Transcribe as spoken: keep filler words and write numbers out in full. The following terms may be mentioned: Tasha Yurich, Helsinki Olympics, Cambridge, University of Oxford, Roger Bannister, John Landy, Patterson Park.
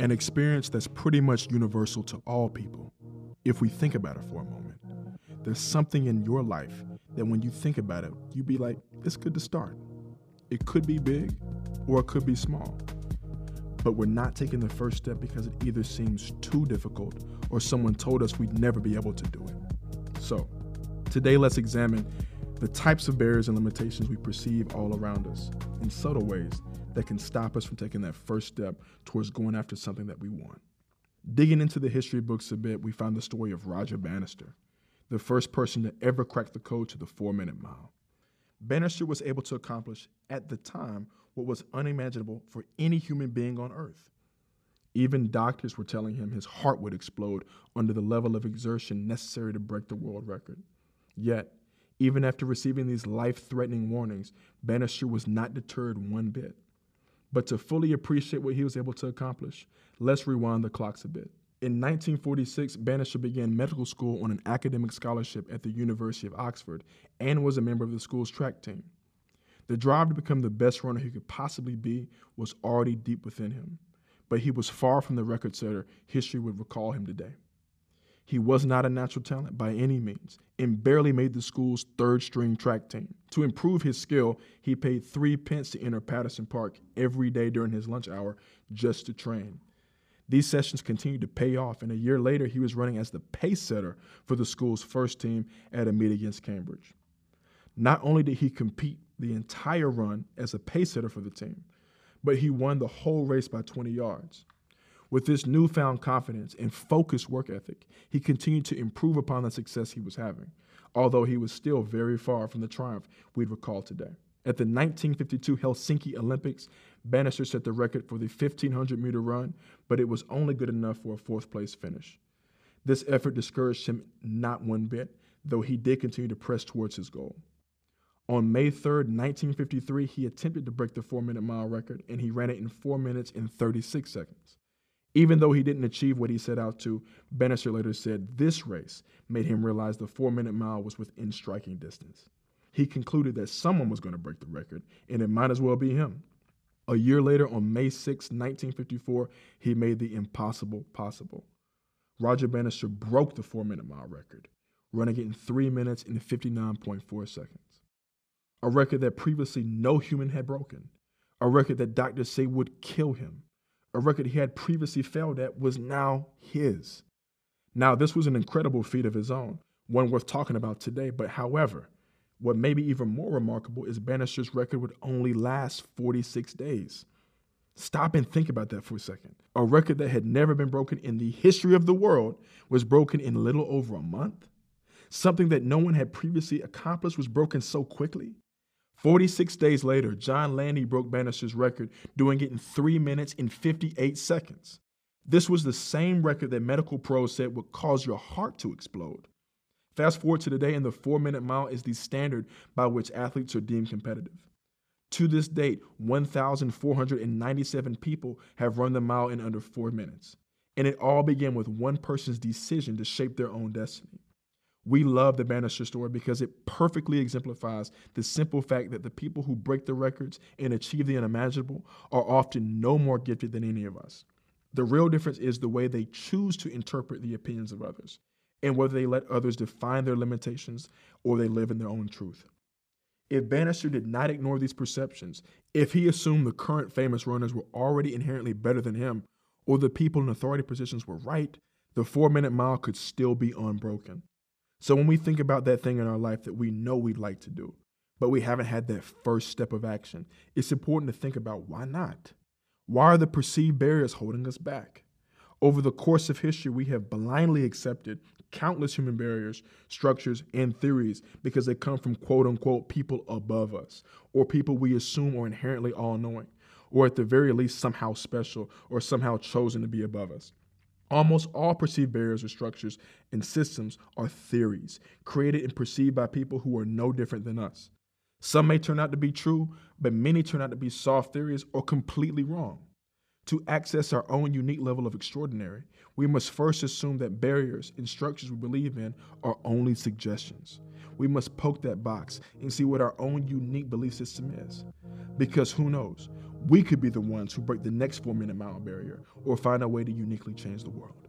an experience that's pretty much universal to all people. If we think about it for a moment, there's something in your life that when you think about it, you'd be like, it's good to start. It could be big or it could be small, but we're not taking the first step because it either seems too difficult or someone told us we'd never be able to do it. So today, let's examine the types of barriers and limitations we perceive all around us in subtle ways that can stop us from taking that first step towards going after something that we want. Digging into the history books a bit, we found the story of Roger Bannister, the first person to ever crack the code to the four-minute mile. Bannister was able to accomplish, at the time, what was unimaginable for any human being on Earth. Even doctors were telling him his heart would explode under the level of exertion necessary to break the world record. Yet, even after receiving these life-threatening warnings, Bannister was not deterred one bit. But to fully appreciate what he was able to accomplish, let's rewind the clocks a bit. In nineteen forty-six, Bannister began medical school on an academic scholarship at the University of Oxford and was a member of the school's track team. The drive to become the best runner he could possibly be was already deep within him, but he was far from the record setter history would recall him today. He was not a natural talent by any means and barely made the school's third-string track team. To improve his skill, he paid three pence to enter Patterson Park every day during his lunch hour just to train. These sessions continued to pay off, and a year later, he was running as the pace setter for the school's first team at a meet against Cambridge. Not only did he compete the entire run as a pace setter for the team, but he won the whole race by twenty yards. With this newfound confidence and focused work ethic, he continued to improve upon the success he was having, although he was still very far from the triumph we'd recall today. At the nineteen fifty-two Helsinki Olympics, Bannister set the record for the fifteen hundred meter run, but it was only good enough for a fourth place finish. This effort discouraged him not one bit, though he did continue to press towards his goal. On May third, nineteen fifty-three, he attempted to break the four-minute mile record, and he ran it in four minutes and thirty-six seconds. Even though he didn't achieve what he set out to, Bannister later said this race made him realize the four-minute mile was within striking distance. He concluded that someone was going to break the record, and it might as well be him. A year later, on May sixth, nineteen fifty-four, he made the impossible possible. Roger Bannister broke the four-minute mile record, running it in three minutes and fifty-nine point four seconds, a record that previously no human had broken, a record that doctors say would kill him. A record he had previously failed at was now his. Now, this was an incredible feat of his own, one worth talking about today, but however, what may be even more remarkable is Bannister's record would only last forty-six days. Stop and think about that for a second. A record that had never been broken in the history of the world was broken in little over a month. Something that no one had previously accomplished was broken so quickly. forty-six days later, John Landy broke Bannister's record, doing it in three minutes and fifty-eight seconds. This was the same record that medical pros said would cause your heart to explode. Fast forward to today, and the four-minute mile is the standard by which athletes are deemed competitive. To this date, one thousand four hundred ninety-seven people have run the mile in under four minutes. And it all began with one person's decision to shape their own destiny. We love the Bannister story because it perfectly exemplifies the simple fact that the people who break the records and achieve the unimaginable are often no more gifted than any of us. The real difference is the way they choose to interpret the opinions of others, and whether they let others define their limitations or they live in their own truth. If Bannister did not ignore these perceptions, if he assumed the current famous runners were already inherently better than him, or the people in authority positions were right, the four-minute mile could still be unbroken. So when we think about that thing in our life that we know we'd like to do, but we haven't had that first step of action, it's important to think about why not? Why are the perceived barriers holding us back? Over the course of history, we have blindly accepted countless human barriers, structures, and theories because they come from quote-unquote people above us, or people we assume are inherently all-knowing, or at the very least somehow special or somehow chosen to be above us. Almost all perceived barriers or structures and systems are theories, created and perceived by people who are no different than us. Some may turn out to be true, but many turn out to be soft theories or completely wrong. To access our own unique level of extraordinary, we must first assume that barriers and structures we believe in are only suggestions. We must poke that box and see what our own unique belief system is. Because who knows, we could be the ones who break the next four-minute mile barrier or find a way to uniquely change the world.